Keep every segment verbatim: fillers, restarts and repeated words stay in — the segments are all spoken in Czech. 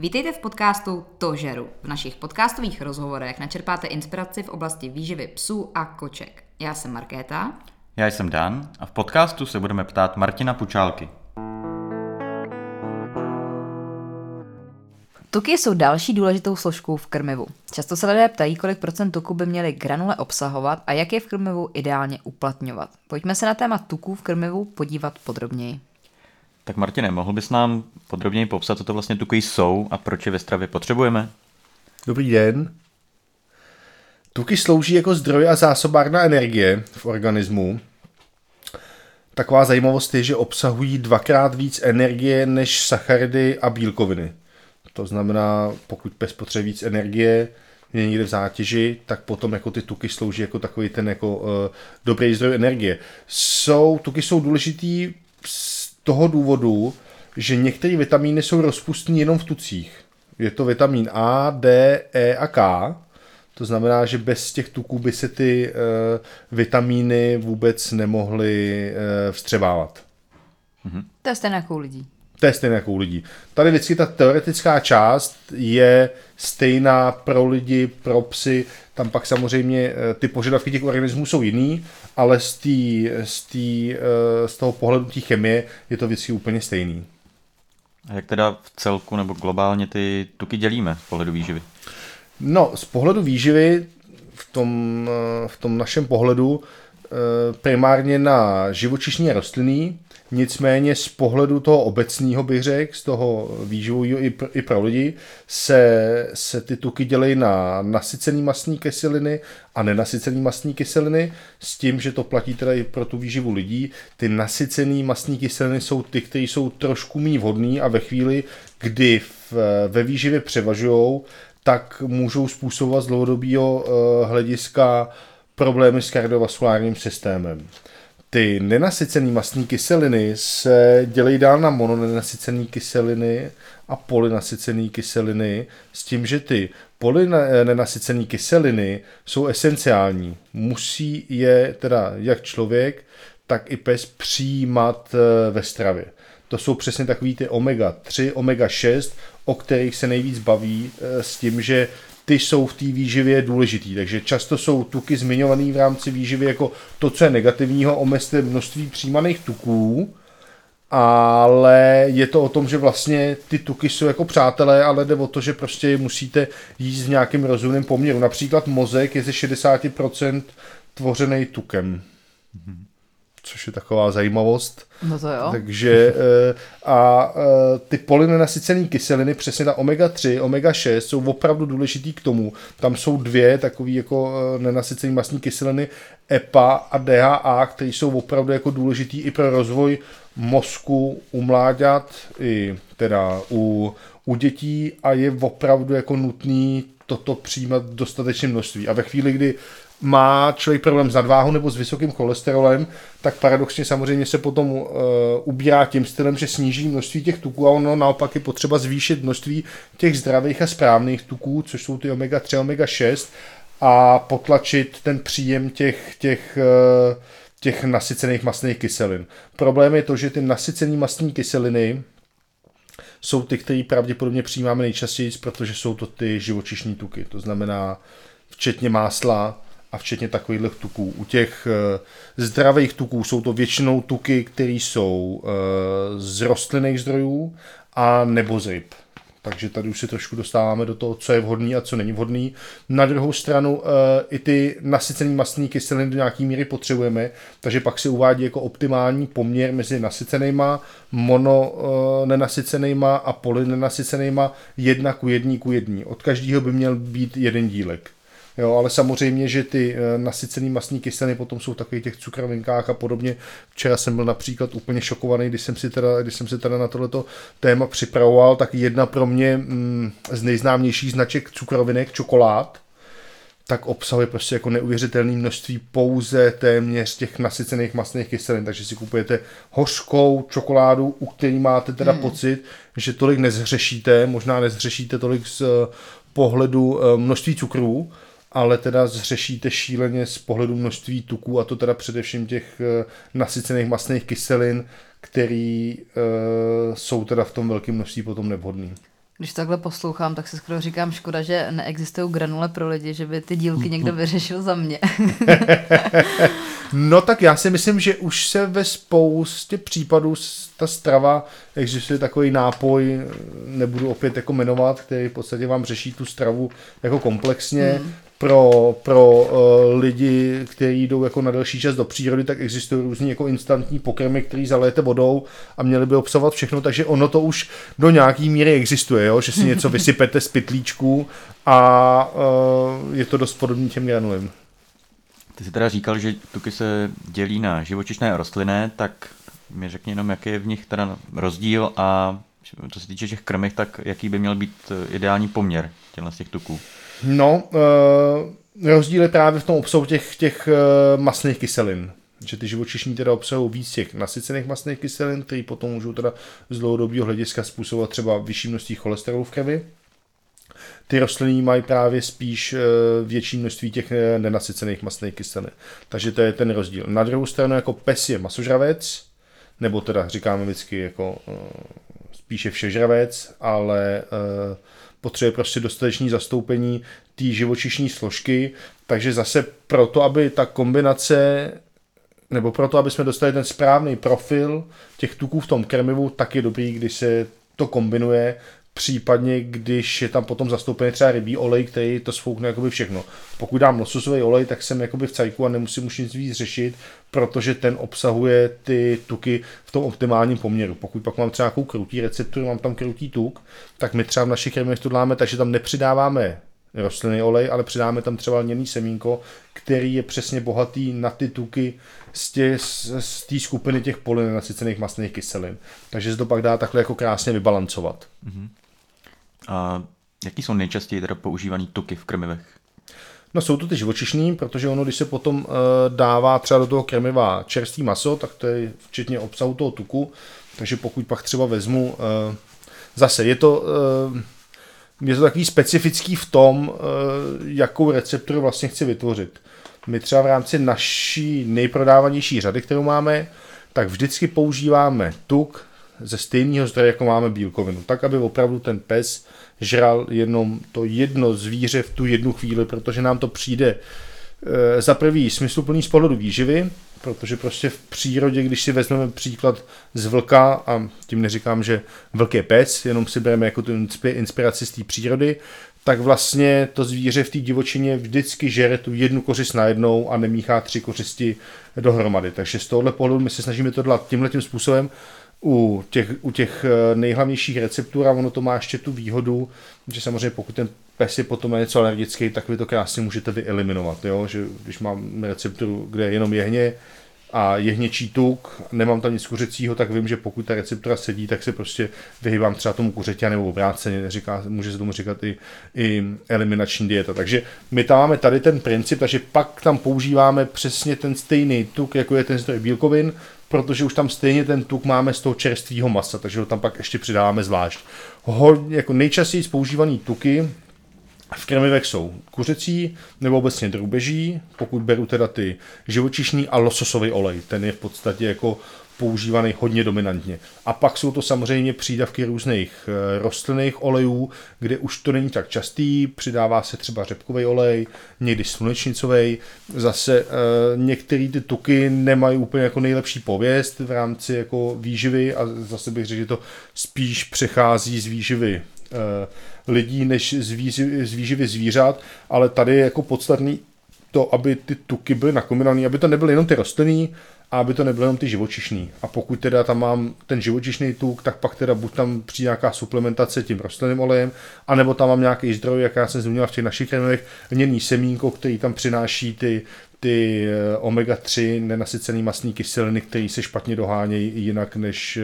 Vítejte v podcastu Tožeru. V našich podcastových rozhovorech načerpáte inspiraci v oblasti výživy psů a koček. Já jsem Markéta. Já jsem Dan a v podcastu se budeme ptát Martina Pučálky. Tuky jsou další důležitou složkou v krmivu. Často se lidé ptají, kolik procent tuku by měly granule obsahovat a jak je v krmivu ideálně uplatňovat. Pojďme se na téma tuků v krmivu podívat podrobněji. Tak Martine, mohl bys nám podrobněji popsat, co to vlastně tuky jsou a proč je ve stravě potřebujeme? Dobrý den. Tuky slouží jako zdroj a zásobárna energie v organismu. Taková zajímavost je, že obsahují dvakrát víc energie než sacharidy a bílkoviny. To znamená, pokud pes potřebuje víc energie, je někde v zátěži, tak potom jako ty tuky slouží jako takový ten jako uh, dobrý zdroj energie. Jsou, tuky jsou důležitý z toho důvodu, že některé vitamíny jsou rozpustné jenom v tucích. Je to vitamin A, D, E a K. To znamená, že bez těch tuků by se ty uh, vitamíny vůbec nemohly uh, vstřebávat. Mhm. To je stejné jako u lidí. To je stejné jako u lidí. Tady vždycky ta teoretická část je stejná pro lidi, pro psy. Tam pak samozřejmě ty požadavky těch organismů jsou jiný, ale z, tý, z, tý, z toho pohledu té chemie je to vždycky úplně stejný. A jak teda v celku nebo globálně ty tuky dělíme z pohledu výživy? No, z pohledu výživy v tom, v tom našem pohledu primárně na živočišní a rostlinný, nicméně z pohledu toho obecného bych řekl, z toho výživového i, i pro lidi, se, se ty tuky dělejí na nasycený mastní kyseliny a nenasycený mastní kyseliny, s tím, že to platí teda i pro tu výživu lidí. Ty nasycený mastní kyseliny jsou ty, které jsou trošku méně vhodné a ve chvíli, kdy v, ve výživě převažujou, tak můžou způsobovat z dlouhodobého uh, hlediska problémy s kardiovaskulárním systémem. Ty nenasycené mastní kyseliny se dělejí dál na mononenasycené kyseliny a polynasycené kyseliny s tím, že ty polynenasycené kyseliny jsou esenciální. Musí je teda jak člověk, tak i pes přijímat ve stravě. To jsou přesně takový ty omega tři, omega šest, o kterých se nejvíc baví s tím, že ty jsou v té výživě důležitý, takže často jsou tuky zmiňované v rámci výživy jako to, co je negativního, omezte množství přijímaných tuků, ale je to o tom, že vlastně ty tuky jsou jako přátelé, ale jde o to, že prostě musíte jíst v nějakým rozumném poměru. Například mozek je ze šedesát procent tvořený tukem. Mm-hmm. Což je taková zajímavost. No to jo. Takže a ty polynenasycené kyseliny, přesně ta omega tři, omega šest jsou opravdu důležitý k tomu. Tam jsou dvě takové jako nenasycené mastní kyseliny, E P A a D H A, které jsou opravdu jako důležitý i pro rozvoj mozku u mláďat, i teda u, u dětí, a je opravdu jako nutný toto přijímat v dostatečném množství. A ve chvíli, kdy má člověk problém s nadváhou nebo s vysokým cholesterolem, tak paradoxně samozřejmě se potom uh, ubírá tím stylem, že sníží množství těch tuků, a ono naopak je potřeba zvýšit množství těch zdravých a správných tuků, což jsou ty omega tři, omega šest, a potlačit ten příjem těch, těch, uh, těch nasycených mastných kyselin. Problém je to, že ty nasycené mastní kyseliny jsou ty, které pravděpodobně přijímáme nejčastěji, protože jsou to ty živočišní tuky, to znamená včetně másla a včetně takových tuků. U těch e, zdravých tuků jsou to většinou tuky, které jsou e, z rostlinných zdrojů a nebo z ryb. Takže tady už se trošku dostáváme do toho, co je vhodný a co není vhodný. Na druhou stranu e, i ty nasycené mastné kyseliny do nějaké míry potřebujeme, takže pak se uvádí jako optimální poměr mezi nasycenýma, mono e, nenasycenýma a polynenasycenýma jedna ku jední ku jední. Od každého by měl být jeden dílek. Jo, ale samozřejmě, že ty nasycené mastní kyseliny potom jsou v takových těch cukrovinkách a podobně. Včera jsem byl například úplně šokovaný, když jsem si teda, když jsem si teda na tohleto téma připravoval, tak jedna pro mě mm, z nejznámějších značek cukrovinek, čokolád, tak obsahuje prostě jako neuvěřitelné množství pouze téměř těch nasycených mastných kyselin. Takže si kupujete hořkou čokoládu, u který máte teda hmm. pocit, že tolik nezhřešíte, možná nezhřešíte tolik z pohledu množství cukrů, ale teda zřešíte šíleně z pohledu množství tuků, a to teda především těch nasycených mastných kyselin, které e, jsou teda v tom velkém množství potom nevhodný. Když takhle poslouchám, tak si skoro říkám, škoda, že neexistují granule pro lidi, že by ty dílky někdo vyřešil za mě. No tak já si myslím, že už se ve spoustě případů ta strava, existuje takový nápoj, nebudu opět jako jmenovat, který v podstatě vám řeší tu stravu jako komplexně. Hmm. Pro, pro uh, lidi, kteří jdou jako na delší čas do přírody, tak existují různý jako instantní pokrmy, který zalijete vodou a měli by obsahovat všechno, takže ono to už do nějaký míry existuje, jo? Že si něco vysypete z pytlíčků a uh, je to dost podobný těm granulím. Ty jsi teda říkal, že tuky se dělí na živočišné a rostlinné, tak mi řekni jenom, jaký je v nich teda rozdíl a co se týče těch krmech, tak jaký by měl být ideální poměr těchto z těch tuků? No, e, rozdíl je právě v tom obsahu těch, těch masných kyselin. Že ty živočišní teda obsahují víc těch nasycených masných kyselin, které potom můžou teda z dlouhodobého hlediska způsobovat třeba vyšší množství cholesterolu v krvi. Ty rostliny mají právě spíš větší množství těch nenasycených masných kyselin. Takže to je ten rozdíl. Na druhou stranu jako pes je masožravec, nebo teda říkáme vždycky jako spíše všežravec, ale e, potřebuje prostě dostatečné zastoupení té živočišní složky, takže zase proto, aby ta kombinace, nebo proto, aby jsme dostali ten správný profil těch tuků v tom krmivu, tak je dobrý, když se to kombinuje, případně když je tam potom zastoupený třeba rybí olej, který to sfoukne jakoby všechno. Pokud dám lososový olej, tak jsem jakoby v cajku a nemusím už nic víc řešit, protože ten obsahuje ty tuky v tom optimálním poměru. Pokud pak mám třeba nějakou krutý recepturu, mám tam krutý tuk, tak my třeba v našich krmech to dáme, takže tam nepřidáváme rostlinný olej, ale přidáme tam třeba lněný semínko, který je přesně bohatý na ty tuky z té z té skupiny těch polynenasycených mastných kyselin. Takže se to pak dá takhle jako krásně vybalancovat. Uh-huh. A jaký jsou nejčastěji teda používané tuky v krmivech? No jsou to ty živočišní, protože ono, když se potom e, dává třeba do toho krmiva čerstvý maso, tak to je včetně obsahu toho tuku, takže pokud pak třeba vezmu, e, zase je to... E, Je to takový specifický v tom, jakou recepturu vlastně chci vytvořit. My třeba v rámci naší nejprodávanější řady, kterou máme, tak vždycky používáme tuk ze stejného zdroje, jako máme bílkovinu. Tak, aby opravdu ten pes žral jenom to jedno zvíře v tu jednu chvíli, protože nám to přijde za prvý smysluplný z pohledu výživy, protože prostě v přírodě, když si vezmeme příklad z vlka, a tím neříkám, že vlk je pes, jenom si bereme jako tu inspiraci z té přírody, tak vlastně to zvíře v té divočině vždycky žere tu jednu kořist najednou a nemíchá tři kořisti dohromady. Takže z tohohle pohledu my se snažíme to dělat tímhletím způsobem. U těch, u těch nejhlavnějších receptur a ono to má ještě tu výhodu, že samozřejmě pokud ten pes je potom něco alergický, tak vy to krásně můžete vyeliminovat, jo? Že když mám recepturu, kde je jenom jehně a jehněčí tuk, nemám tam nic kuřecího, tak vím, že pokud ta receptura sedí, tak se prostě vyhýbám třeba tomu kuřeti, nebo obráceně, říká, může se tomu říkat i, i eliminační dieta. Takže my tam máme tady ten princip, takže pak tam používáme přesně ten stejný tuk, jako je ten zdroj bílkovin, protože už tam stejně ten tuk máme z toho čerstvého masa, takže ho tam pak ještě přidáváme zvlášť. Ho, jako nejčastěji používané tuky v krmivech jsou kuřecí nebo obecně drůbeží, pokud beru teda ty živočišní a lososový olej, ten je v podstatě jako používaný hodně dominantně. A pak jsou to samozřejmě přídavky různých rostlinných olejů, kde už to není tak častý, přidává se třeba řepkový olej, někdy slunečnicový. Zase e, některé ty tuky nemají úplně jako nejlepší pověst v rámci jako výživy a zase bych řekl, že to spíš přechází z výživy e, lidí než z výživy, z výživy zvířat, ale tady je jako podstatný to, aby ty tuky byly nakombinované, aby to nebyly jenom ty rostlinný, a aby to nebylo jenom ty živočišný. A pokud teda tam mám ten živočišný tuk, tak pak teda buď tam přijde nějaká suplementace tím rostlinným olejem, anebo tam mám nějaký zdroj, jak já jsem zmínila v těch našich krmivech, lněný semínko, který tam přináší ty, ty omega tři nenasycený mastní kyseliny, které se špatně dohánějí jinak než,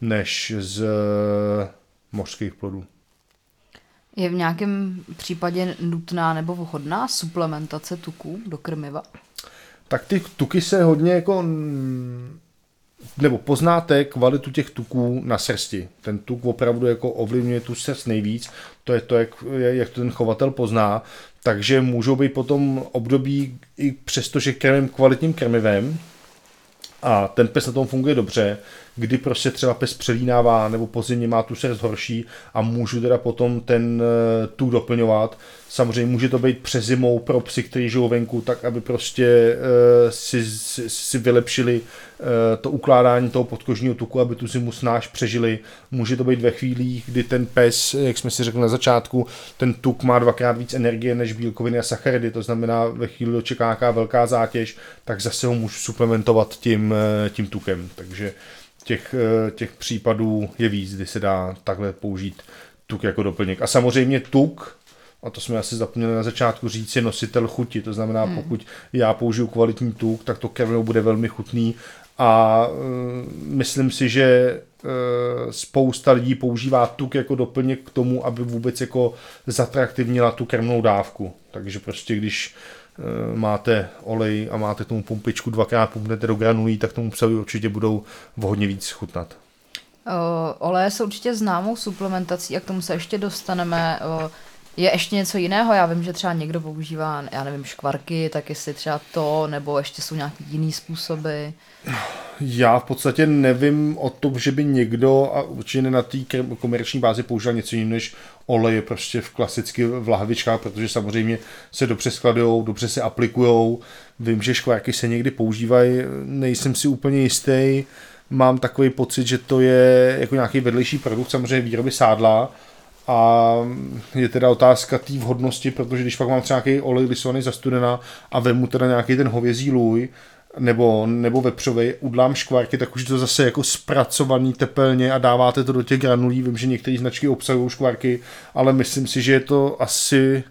než z mořských plodů. Je v nějakém případě nutná nebo vhodná suplementace tuků do krmiva? Tak ty tuky se hodně jako, nebo poznáte kvalitu těch tuků na srsti. Ten tuk opravdu jako ovlivňuje tu srst nejvíc, to je to, jak, jak to ten chovatel pozná, takže můžou být potom období i přestože krmím kvalitním krmivem, a ten pes na tom funguje dobře, kdy prostě třeba pes přelínává nebo po zimě má tu srst horší a můžu teda potom ten tu doplňovat. Samozřejmě může to být přes zimou pro psy, kteří žijou venku, tak aby prostě uh, si, si, si vylepšili uh, to ukládání toho podkožního tuku, aby tu zimu snáš přežili. Může to být ve chvílích, kdy ten pes, jak jsme si řekli na začátku, ten tuk má dvakrát víc energie než bílkoviny a sacharidy, to znamená ve chvíli, kdy čeká nějaká velká zátěž, tak zase ho můžu suplementovat tím, tím tukem. Takže těch, těch případů je víc, kdy se dá takhle použít tuk jako doplněk. A samozřejmě tuk, a to jsme asi zapomněli na začátku říct, je nositel chuti, to znamená, hmm. pokud já použiju kvalitní tuk, tak to krmilo bude velmi chutný a uh, myslím si, že uh, spousta lidí používá tuk jako doplněk k tomu, aby vůbec jako zatraktivnila tu krmnou dávku. Takže prostě když uh, máte olej a máte tomu pumpičku, dvakrát pumpnete do granulí, tak tomu psovi určitě budou hodně víc chutnat. Uh, oleje jsou určitě známou suplementací a k tomu se ještě dostaneme. Uh, Je ještě něco jiného? Já vím, že třeba někdo používá, já nevím, škvarky, tak jestli třeba to, nebo ještě jsou nějaký jiný způsoby? Já v podstatě nevím o tom, že by někdo, a určitě ne na té komerční bázi, používal něco jiného než oleje prostě v klasicky v lahvičkách, protože samozřejmě se dobře skladujou, dobře se aplikujou. Vím, že škvarky se někdy používají, nejsem si úplně jistý, mám takový pocit, že to je jako nějaký vedlejší produkt, samozřejmě výroby sádla, a je teda otázka té vhodnosti, protože když pak mám třeba nějaký olej lisovaný za studena a vemu teda nějaký ten hovězí lůj nebo, nebo vepřovej, udlám škvárky, tak už je to zase jako zpracovaný tepelně a dáváte to do těch granulí. Vím, že některé značky obsahují škvárky, ale myslím si, že je to asi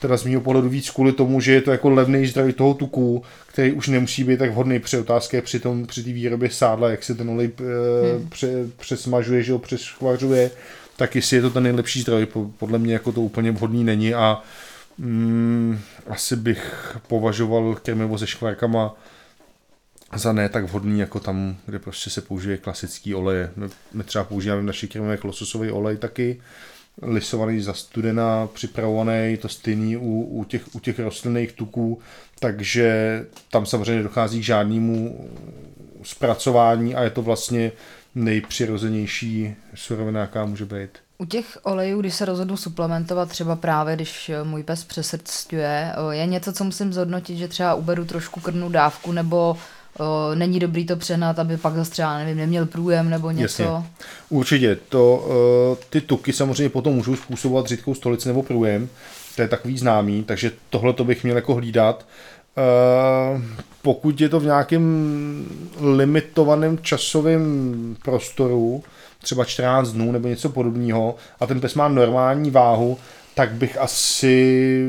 teda z mýho pohledu víc kvůli tomu, že je to jako levnej zdravý toho tuku, který už nemusí být tak vhodný, při otázce při té při výrobě sádla, jak se ten olej hmm. pře, přesmažuje, že ho přeškvařuje, tak jestli je to ten nejlepší zdravý, podle mě jako to úplně vhodný není a mm, asi bych považoval krmivo se škvárkama za ne tak vhodný jako tam, kde prostě se použije klasický oleje. My, my třeba používáme v našich krmivech lososový olej taky, lisovaný za studena, připravovaný, to stejný u, u těch, u těch rostlinných tuků, takže tam samozřejmě dochází k žádnému zpracování a je to vlastně nejpřirozenější surovina, jaká může být. U těch olejů, když se rozhodnu suplementovat, třeba právě když můj pes přesrcťuje, je něco, co musím zhodnotit, že třeba uberu trošku krmnou dávku, nebo o, není dobrý to přehnat, aby pak zase třeba nevím, neměl průjem nebo něco? Jasně. Určitě. To, ty tuky samozřejmě potom můžou způsobovat řídkou stolici nebo průjem, to je takový známý, takže tohle to bych měl jako hlídat. Uh, pokud je to v nějakém limitovaném časovém prostoru, třeba čtrnáct dnů nebo něco podobného, a ten pes má normální váhu, tak bych asi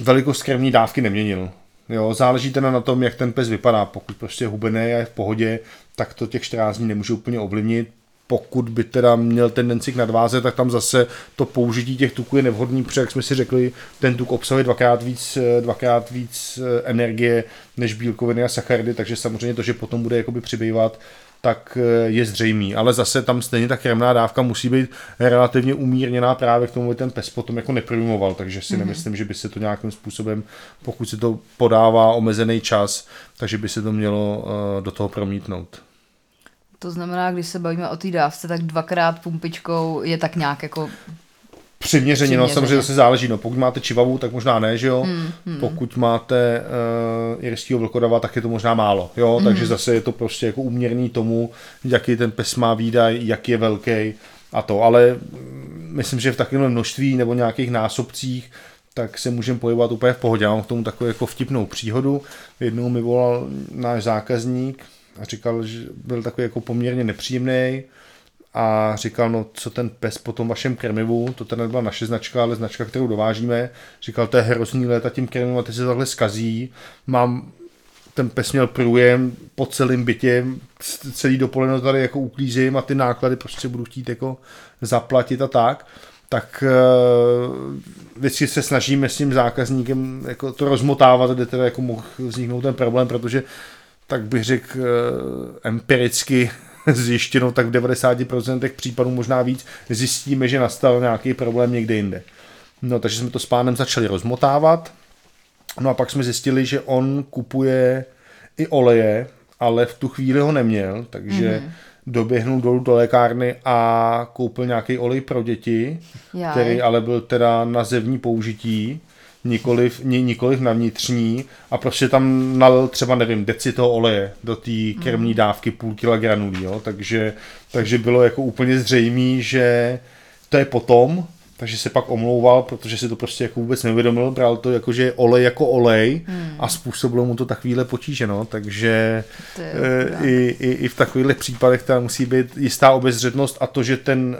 velikost krmní dávky neměnil. Jo, záleží teda na tom, jak ten pes vypadá. Pokud prostě je hubený a je v pohodě, tak to těch čtrnáct dní nemůže úplně ovlivnit. Pokud by teda měl tendenci k nadváze, tak tam zase to použití těch tuků je nevhodný, protože, jak jsme si řekli, ten tuk obsahuje dvakrát víc, dvakrát víc energie než bílkoviny a sacharidy, takže samozřejmě to, že potom bude jakoby přibývat, tak je zřejmý. Ale zase tam stejně ta krmná dávka musí být relativně umírněná právě k tomu, aby ten pes potom jako neprojmoval, takže si mm-hmm. nemyslím, že by se to nějakým způsobem, pokud se to podává omezený čas, takže by se to mělo do toho promítnout. To znamená, když se bavíme o té dávce, tak dvakrát pumpičkou je tak nějak jako přiměřeně, no samozřejmě zase záleží, no pokud máte čivavu, tak možná ne, že jo, hmm, hmm. pokud máte uh, irskýho vlkodava, tak je to možná málo, jo, hmm. takže zase je to prostě jako uměrný tomu, jaký ten pes má výdaj, jak je velký a to, ale myslím, že v takovém množství nebo nějakých násobcích tak se můžeme pohybovat úplně v pohodě. Já mám k tomu takovou jako vtipnou příhodu. Jednou mi volal náš zákazník a říkal, že byl takový jako poměrně nepříjemný a říkal, no co ten pes po tom vašem krmivu, to teda nebyla naše značka, ale značka, kterou dovážíme, říkal, to je hrozný léta tím krmivem a teď se takhle skazí, mám, ten pes měl průjem po celým bytě, celý dopoledne tady jako uklízím a ty náklady prostě budu chtít jako zaplatit a tak. tak vždycky se snažíme s tím zákazníkem jako to rozmotávat, kde teda jako mohl vzniknout ten problém, protože tak bych řekl empiricky zjištěno, tak v devadesát procent případů možná víc, zjistíme, že nastal nějaký problém někde jinde. No, takže jsme to s pánem začali rozmotávat, no a pak jsme zjistili, že on kupuje i oleje, ale v tu chvíli ho neměl, takže mm. doběhnul dolů do lékárny a koupil nějaký olej pro děti, Jaj. který ale byl teda na zevní použití, nikoliv, nikoliv na vnitřní, a prostě tam nalil třeba, nevím, deci toho oleje do té krmní dávky půl kila granulí, jo? Takže, takže bylo jako úplně zřejmé, že to je potom, takže se pak omlouval, protože si to prostě jako vůbec neuvědomil, bral to jako, že je olej jako olej hmm. a způsobilo mu to takovýhle potíže, no, takže e, i, i, i v takovýchhle případech tam musí být jistá obezřetnost, a to, že ten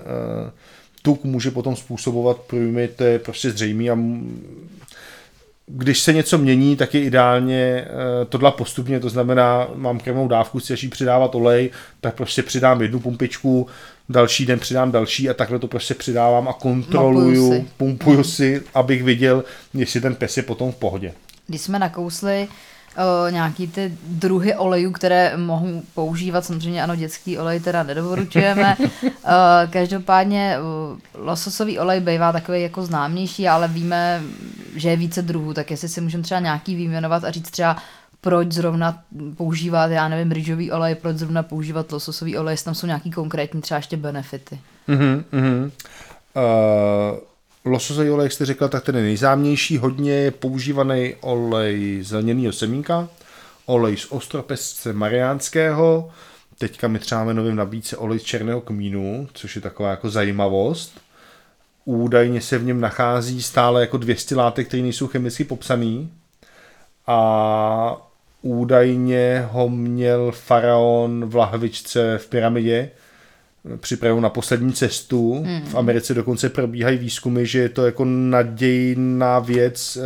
e, tuk může potom způsobovat průjmy, to je prostě zřejmý, a m- když se něco mění, tak je ideálně tohle postupně, to znamená, mám krmnou dávku, chci ještě přidávat olej, tak prostě přidám jednu pumpičku, další den přidám další a takhle to prostě přidávám a kontroluju, Mapuju si. pumpuju hmm. si, abych viděl, jestli ten pes je potom v pohodě. Když jsme nakousli uh, nějaký ty druhy olejů, které mohou používat, samozřejmě ano, dětský olej teda nedoporučujeme, uh, každopádně uh, lososový olej bývá takový jako známější, ale víme, že je více druhů, tak jestli si můžeme třeba nějaký vyjmenovat a říct třeba, proč zrovna používat, já nevím, rýžový olej, proč zrovna používat lososový olej, jestli tam jsou nějaký konkrétní třeba ještě benefity. Mm-hmm, mm-hmm. Uh, lososový olej, jak jste řekla, tak ten je nejznámější, hodně je používaný olej z lněnýho semínka, olej z ostropesce mariánského, teďka my třeba jmenovím nabídce olej z černého kmínu, což je taková jako zajímavost. Údajně se v něm nachází stále jako dvě stě látek, které nejsou chemicky popsaný, a údajně ho měl faraon v lahvičce v pyramidě připravil na poslední cestu. Mm. V Americe dokonce probíhají výzkumy, že je to jako nadějná věc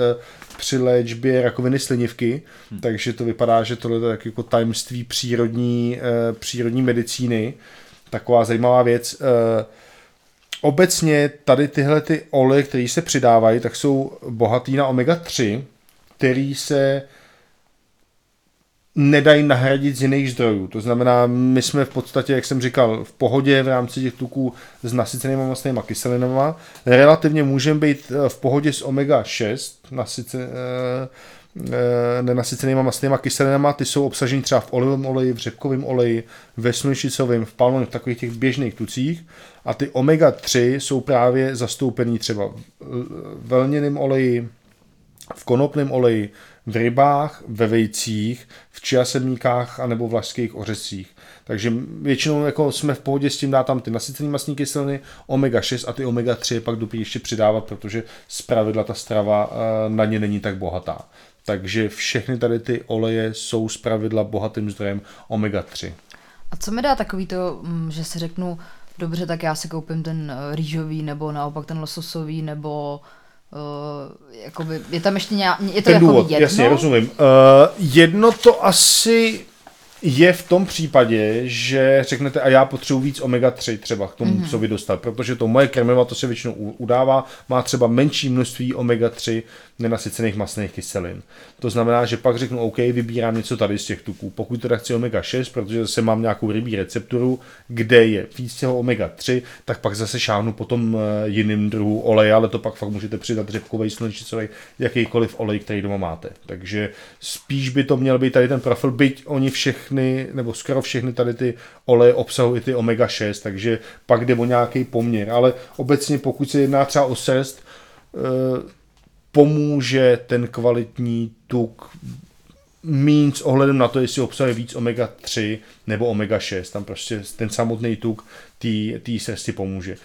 při léčbě rakoviny slinivky, mm. takže to vypadá, že tohle je tak jako tajemství přírodní, přírodní medicíny. Taková zajímavá věc. Obecně tady tyhle ty oleje, které se přidávají, tak jsou bohatý na omega tři, který se nedají nahradit z jiných zdrojů. To znamená, my jsme v podstatě, jak jsem říkal, v pohodě v rámci těch tuků s nasycenými mastnými kyselinami. Relativně můžeme být v pohodě s omega šest nasyce, nenasycenými mastnými kyselinami. Ty jsou obsaženy třeba v olivovém oleji, v řepkovém oleji, ve slunečnicovém, v palmovém, v takových těch běžných tucích. A ty omega tři jsou právě zastoupený třeba v lněném oleji, v konopném oleji, v rybách, ve vejcích, v chia semínkách anebo vlašských ořecích. Takže většinou jako jsme v pohodě s tím, dá tam ty nasycené mastné kyseliny, omega šest a ty omega tři pak dobrý ještě přidávat, protože zpravidla ta strava na ně není tak bohatá. Takže všechny tady ty oleje jsou zpravidla bohatým zdrojem omega tři. A co mi dá takový to, že si řeknu, dobře, tak já si koupím ten rýžový nebo naopak ten lososový nebo... Uh, jakoby, je tam ještě nějak, je to ten jako důvod, jedno? Jasně, rozumím. Uh, jedno to asi je v tom případě, že řeknete, a já potřebuji víc omega tři třeba k tomu, mm-hmm. co vydostat, protože to moje krmiva, to se většinou udává, má třeba menší množství omega tři nenasycených mastných kyselin. To znamená, že pak řeknu, OK, vybírám něco tady z těch tuků. Pokud teda chci omega šest, protože zase mám nějakou rybí recepturu, kde je víc toho omega tři, tak pak zase šáhnu potom jiným druhu oleje, ale to pak fakt můžete přidat řepkovej, slunečnicovej, jakýkoliv olej, který doma máte. Takže spíš by to měl být tady ten profil, byť oni všechny, nebo skoro všechny tady ty oleje obsahují ty omega šest, takže pak jde o nějaký poměr. Ale obecně, pokud se jedná třeba o srst, pomůže ten kvalitní tuk míň s ohledem na to, jestli obsahuje víc omega tři nebo omega šest. Tam prostě ten samotný tuk té srsti pomůže.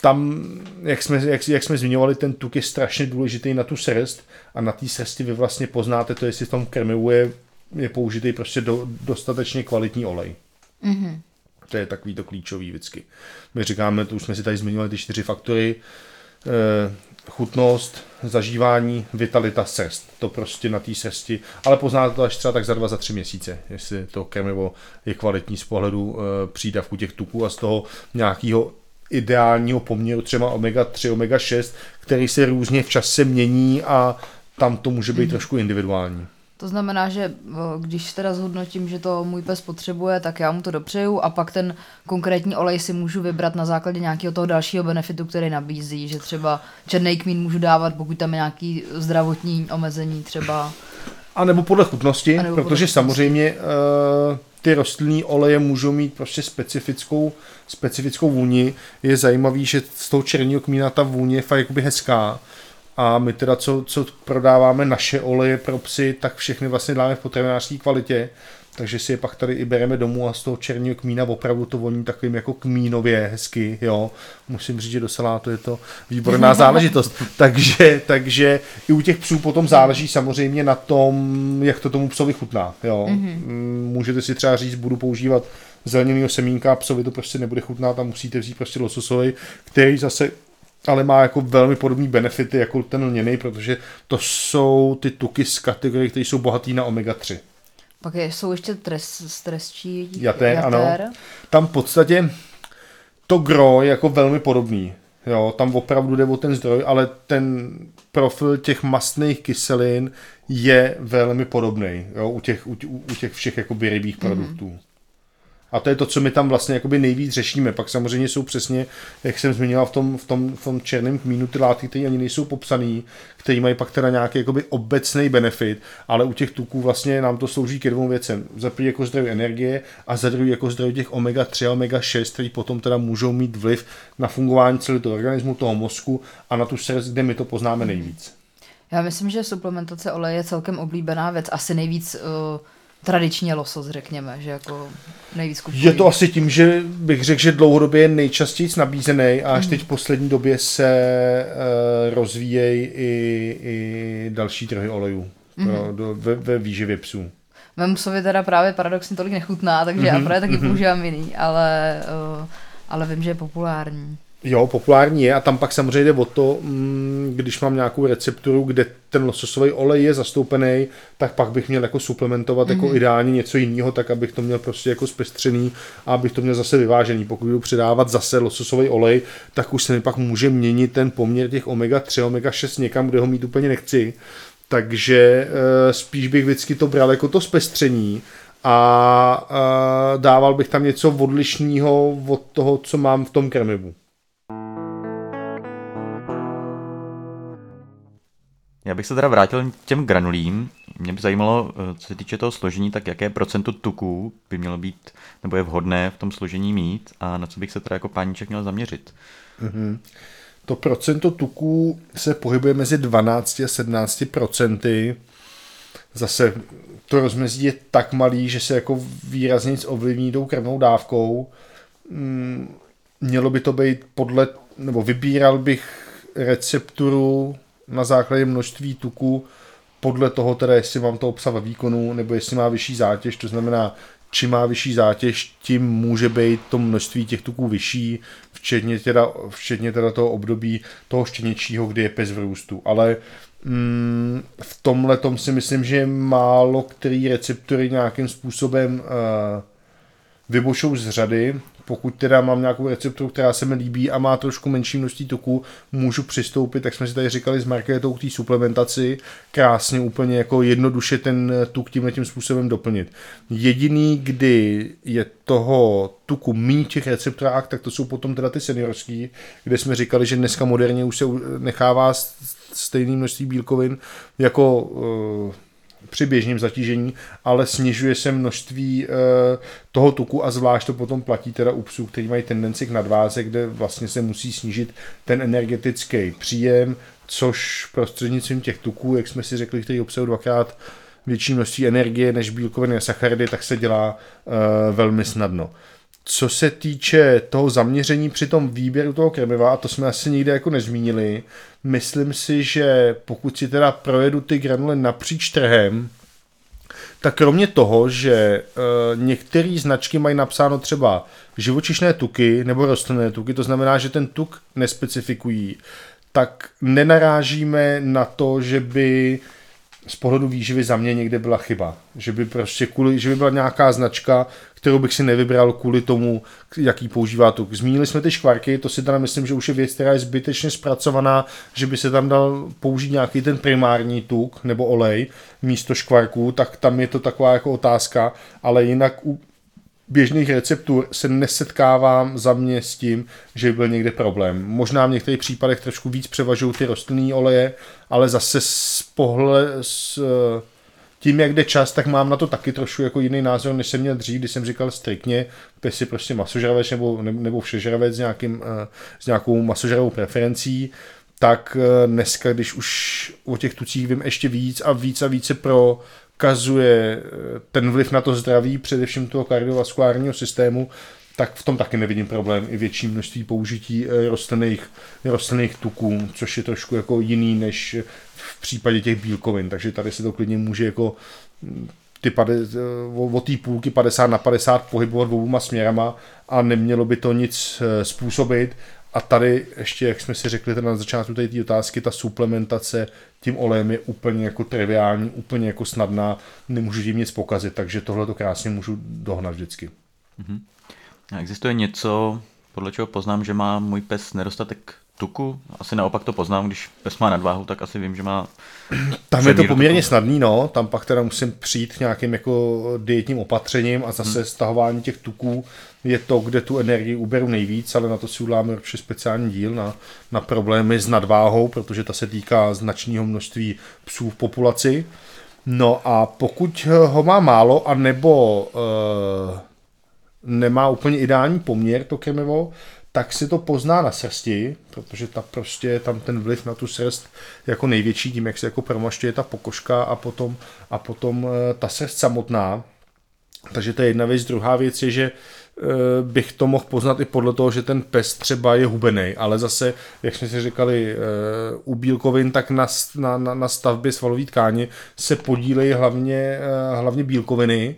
Tam, jak jsme, jak, jak jsme zmiňovali, ten tuk je strašně důležitý na tu srst a na té srsti vy vlastně poznáte to, jestli v tom krmivu je, je použitý prostě do, dostatečně kvalitní olej. Mm-hmm. To je takový to klíčový vždycky. My říkáme, to už jsme si tady zmiňovali ty čtyři faktory, e, chutnost, zažívání, vitalita, srst. To prostě na té srsti, ale poznáte to až třeba tak za dva, za tři měsíce, jestli to krmivo je kvalitní z pohledu e, přídavku těch tuků a z toho nějakého ideálního poměru třeba omega tři, omega šest, který se různě v čase mění a tam to může být mm. trošku individuální. To znamená, že když teda zhodnotím, že to můj pes potřebuje, tak já mu to dopřeju a pak ten konkrétní olej si můžu vybrat na základě nějakého toho dalšího benefitu, který nabízí, že třeba černý kmín můžu dávat, pokud tam je nějaký zdravotní omezení třeba. A nebo podle chutnosti, nebo protože podle chutnosti. Samozřejmě uh, ty rostlinné oleje můžou mít prostě specifickou, specifickou vůni. Je zajímavý, že z toho černého kmína ta vůně je fakt jakoby hezká. A my teda, co, co prodáváme naše oleje pro psy, tak všechny vlastně dáme v potravinářské kvalitě. Takže si je pak tady i bereme domů a z toho černého kmína opravdu to voní takovým jako kmínově hezky, jo. Musím říct, že do salátu je to výborná záležitost. Takže, takže i u těch psů potom záleží samozřejmě na tom, jak to tomu psovi chutná, jo. Mm-hmm. Můžete si třeba říct, budu používat zeleněného semínka, psovi to prostě nebude chutnat a musíte vzít prostě lososový, který zase ale má jako velmi podobné benefity jako ten lněnej, protože to jsou ty tuky z kategorie, které jsou bohatý na omega tři. Pak jsou ještě tresčí jater, ano. Tam v podstatě to gro je jako velmi podobný. Jo, tam opravdu jde o ten zdroj, ale ten profil těch mastných kyselin je velmi podobný, jo, u těch, u, u těch všech jakoby rybích mm-hmm. produktů. A to je to, co my tam vlastně jakoby nejvíc řešíme. Pak samozřejmě jsou přesně, jak jsem zmínila v tom, v tom, v tom černém kmínu, ty látky, které ani nejsou popsané, které mají pak teda nějaký jakoby obecný benefit, ale u těch tuků vlastně nám to slouží ke dvou věcem. Za první jako zdroj energie a za druhý jako zdroj těch omega tři a omega šest, které potom teda můžou mít vliv na fungování celého toho organismu, toho mozku a na tu srdce, kde my to poznáme nejvíc. Já myslím, že suplementace oleje je celkem oblíbená věc, asi nejvíc... Uh... tradičně losos, řekněme, že jako nejvíc kupují. Je to asi tím, že bych řekl, že dlouhodobě je nejčastěji nabízený a až mm. teď v poslední době se uh, rozvíjejí i, i další trhy olejů mm. pro, do, ve, ve výživě psů. Mému psovi teda právě paradoxně tolik nechutná, takže mm-hmm. já právě taky mm-hmm. používám jiný, ale, uh, ale vím, že je populární. Jo, populární je a tam pak samozřejmě jde o to, když mám nějakou recepturu, kde ten lososový olej je zastoupený, tak pak bych měl jako suplementovat mm-hmm. jako ideálně něco jiného, tak abych to měl prostě jako zpestřený a abych to měl zase vyvážený. Pokud budu přidávat zase lososový olej, tak už se mi pak může měnit ten poměr těch omega tři, omega šest někam, kde ho mít úplně nechci. Takže spíš bych vždycky to bral jako to zpestření a dával bych tam něco odlišného od toho, co mám v tom krmivu. Já bych se teda vrátil těm granulím. Mě by zajímalo, co se týče toho složení, tak jaké procento tuků by mělo být, nebo je vhodné v tom složení mít a na co bych se teda jako páníček měl zaměřit. Mm-hmm. To procento tuků se pohybuje mezi dvanáct a sedmnáct procenty. Zase to rozmezí je tak malý, že se jako výrazně nic ovlivní tou krmnou dávkou. Mělo by to být podle, nebo vybíral bych recepturu na základě množství tuku podle toho teda, jestli mám to obsah ve výkonu nebo jestli má vyšší zátěž, to znamená čím má vyšší zátěž, tím může být to množství těch tuků vyšší, včetně teda, včetně teda toho období toho štěněčího, kdy je pes v růstu, ale mm, v tomhle tom si myslím, že málo který receptory nějakým způsobem uh, vybočou z řady. Pokud teda mám nějakou recepturu, která se mi líbí a má trošku menší množství tuku, můžu přistoupit, jak jsme si tady říkali s Markétou, k té suplementaci, krásně úplně jako jednoduše ten tuk tímhletím způsobem doplnit. Jediný, kdy je toho tuku míň těch receptorách, tak to jsou potom teda ty seniorský, kde jsme říkali, že dneska moderně už se nechává stejné množství bílkovin jako... Uh, při běžném zatížení, ale snižuje se množství e, toho tuku a zvlášť to potom platí teda u psů, kteří mají tendenci k nadváze, kde vlastně se musí snížit ten energetický příjem, což prostřednictvím těch tuků, jak jsme si řekli, který obsahují dvakrát větší množství energie než bílkoviny a sacharidy, tak se dělá e, velmi snadno. Co se týče toho zaměření při tom výběru toho krmiva, a to jsme asi nikde jako nezmínili, myslím si, že pokud si teda projedu ty granule napříč trhem, tak kromě toho, že e, některé značky mají napsáno třeba živočišné tuky nebo rostlinné tuky, to znamená, že ten tuk nespecifikují, tak nenarážíme na to, že by... z pohledu výživy za mě někde byla chyba. Že by prostě kvůli, že by byla nějaká značka, kterou bych si nevybral kvůli tomu, jaký používá tuk. Zmínili jsme ty škvarky, to si teda myslím, že už je věc, která je zbytečně zpracovaná, že by se tam dal použít nějaký ten primární tuk nebo olej místo škvarků, tak tam je to taková jako otázka, ale jinak u běžných receptur se nesetkávám za mě s tím, že byl někde problém. Možná v některých případech trošku víc převažují ty rostlinné oleje, ale zase z pohled z tím, jak jde čas, tak mám na to taky trošku jako jiný názor, než jsem měl dřív, když jsem říkal striktně, pes je prostě masožravec nebo, nebo všežravec s, nějakým, s nějakou masožravou preferencí, tak dneska, když už o těch tucích vím ještě víc a víc a více prokazuje ten vliv na to zdraví, především toho kardiovaskulárního systému, tak v tom taky nevidím problém. I větší množství použití rostlinných, rostlinných tuků, což je trošku jako jiný než v případě těch bílkovin. Takže tady se to klidně může jako ty pade, o té půlky padesát na padesát pohybovat oboma směrama a nemělo by to nic způsobit. A tady ještě, jak jsme si řekli na začátku té otázky, ta suplementace tím olejem je úplně jako triviální, úplně jako snadná, nemůžu tím nic pokazit, takže tohle to krásně můžu dohnat vždycky. Mm-hmm. A existuje něco, podle čeho poznám, že má můj pes nedostatek tuku? Asi naopak to poznám, když pes má nadváhu, tak asi vím, že má... Tam je to poměrně tuku. Snadný, no. Tam pak teda musím přijít nějakým jako dietním opatřením a zase hmm. stahování těch tuků je to, kde tu energii uberu nejvíc, ale na to si uděláme určitě speciální díl na, na problémy s nadváhou, protože ta se týká značného množství psů v populaci. No a pokud ho má málo, anebo... Uh, nemá úplně ideální poměr to krmivo, tak si to pozná na srsti, protože ta prostě tam ten vliv na tu srst jako největší tím, jak se jako promašťuje ta pokožka a potom, a potom ta srst samotná. Takže to je jedna věc. Druhá věc je, že bych to mohl poznat i podle toho, že ten pes třeba je hubenej, ale zase, jak jsme si říkali, u bílkovin, tak na, na, na stavbě svalové tkáně se podílejí hlavně, hlavně bílkoviny,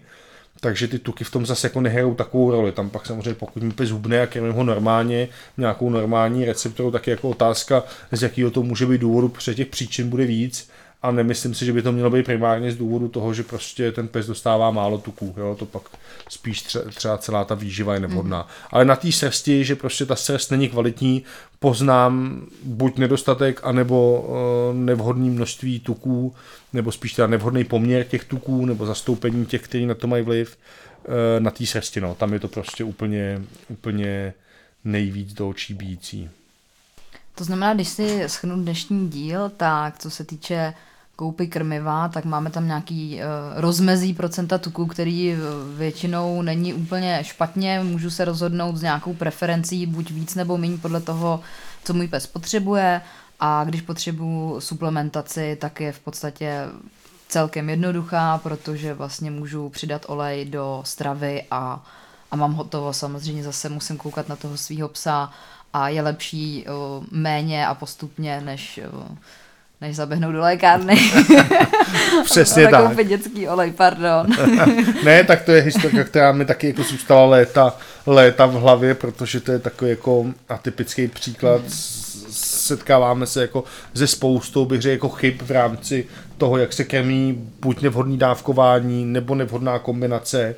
takže ty tuky v tom zase jako nehrajou takovou roli. Tam pak samozřejmě, pokud mi pes hubne a krmím ho normálně, nějakou normální receptorou, tak je jako otázka, z jakého to může být důvodu, protože těch příčin bude víc a nemyslím si, že by to mělo být primárně z důvodu toho, že prostě ten pes dostává málo tuků. Jo? To pak spíš třeba celá ta výživa je nevhodná. Mm. Ale na té srsti, že prostě ta srst není kvalitní, poznám buď nedostatek, anebo nevhodné množství tuků, nebo spíš teda nevhodný poměr těch tuků, nebo zastoupení těch, kteří na to mají vliv, na té srsti. No. Tam je to prostě úplně, úplně nejvíc do očí bíjící. To znamená, když si shrnu dnešní díl, tak co se týče koupy krmiva, tak máme tam nějaký uh, rozmezí procenta tuku, který většinou není úplně špatně. Můžu se rozhodnout s nějakou preferencí, buď víc nebo míň podle toho, co můj pes potřebuje. A když potřebuji suplementaci, tak je v podstatě celkem jednoduchá, protože vlastně můžu přidat olej do stravy a, a mám hotovo. Samozřejmě zase musím koukat na toho svýho psa, a je lepší uh, méně a postupně, než, uh, než zaběhnout do lékárny. Přesně tak. Nakoupit dětský olej, pardon. Ne, tak to je historka, která mi taky jako zůstala léta, léta v hlavě, protože to je takový jako atypický příklad. Setkáváme se jako ze spoustou, bych řekl, jako chyb v rámci toho, jak se krmí, buď nevhodný dávkování, nebo nevhodná kombinace,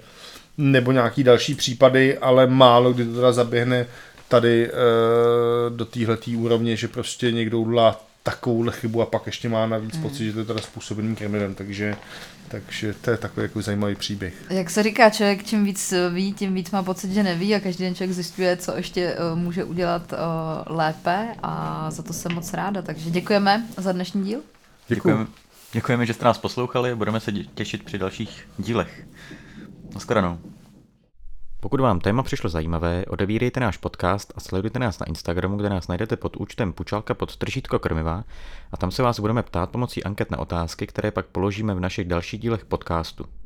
nebo nějaký další případy, ale málo kdy to teda zaběhne tady e, do téhletý úrovně, že prostě někdo udělá takovouhle chybu a pak ještě má navíc hmm. pocit, že to je teda způsobený krmivem, takže, takže to je takový jako zajímavý příběh. Jak se říká, člověk čím víc ví, tím víc má pocit, že neví a každý den člověk zjišťuje, co ještě uh, může udělat uh, lépe a za to jsem moc ráda, takže děkujeme za dnešní díl. Děkujeme, děkujeme že jste nás poslouchali a budeme se těšit při dalších dílech. Naschledanou. Pokud vám téma přišlo zajímavé, odebírejte náš podcast a sledujte nás na Instagramu, kde nás najdete pod účtem Pučálka podtržítko krmiva a tam se vás budeme ptát pomocí anket na otázky, které pak položíme v našich dalších dílech podcastu.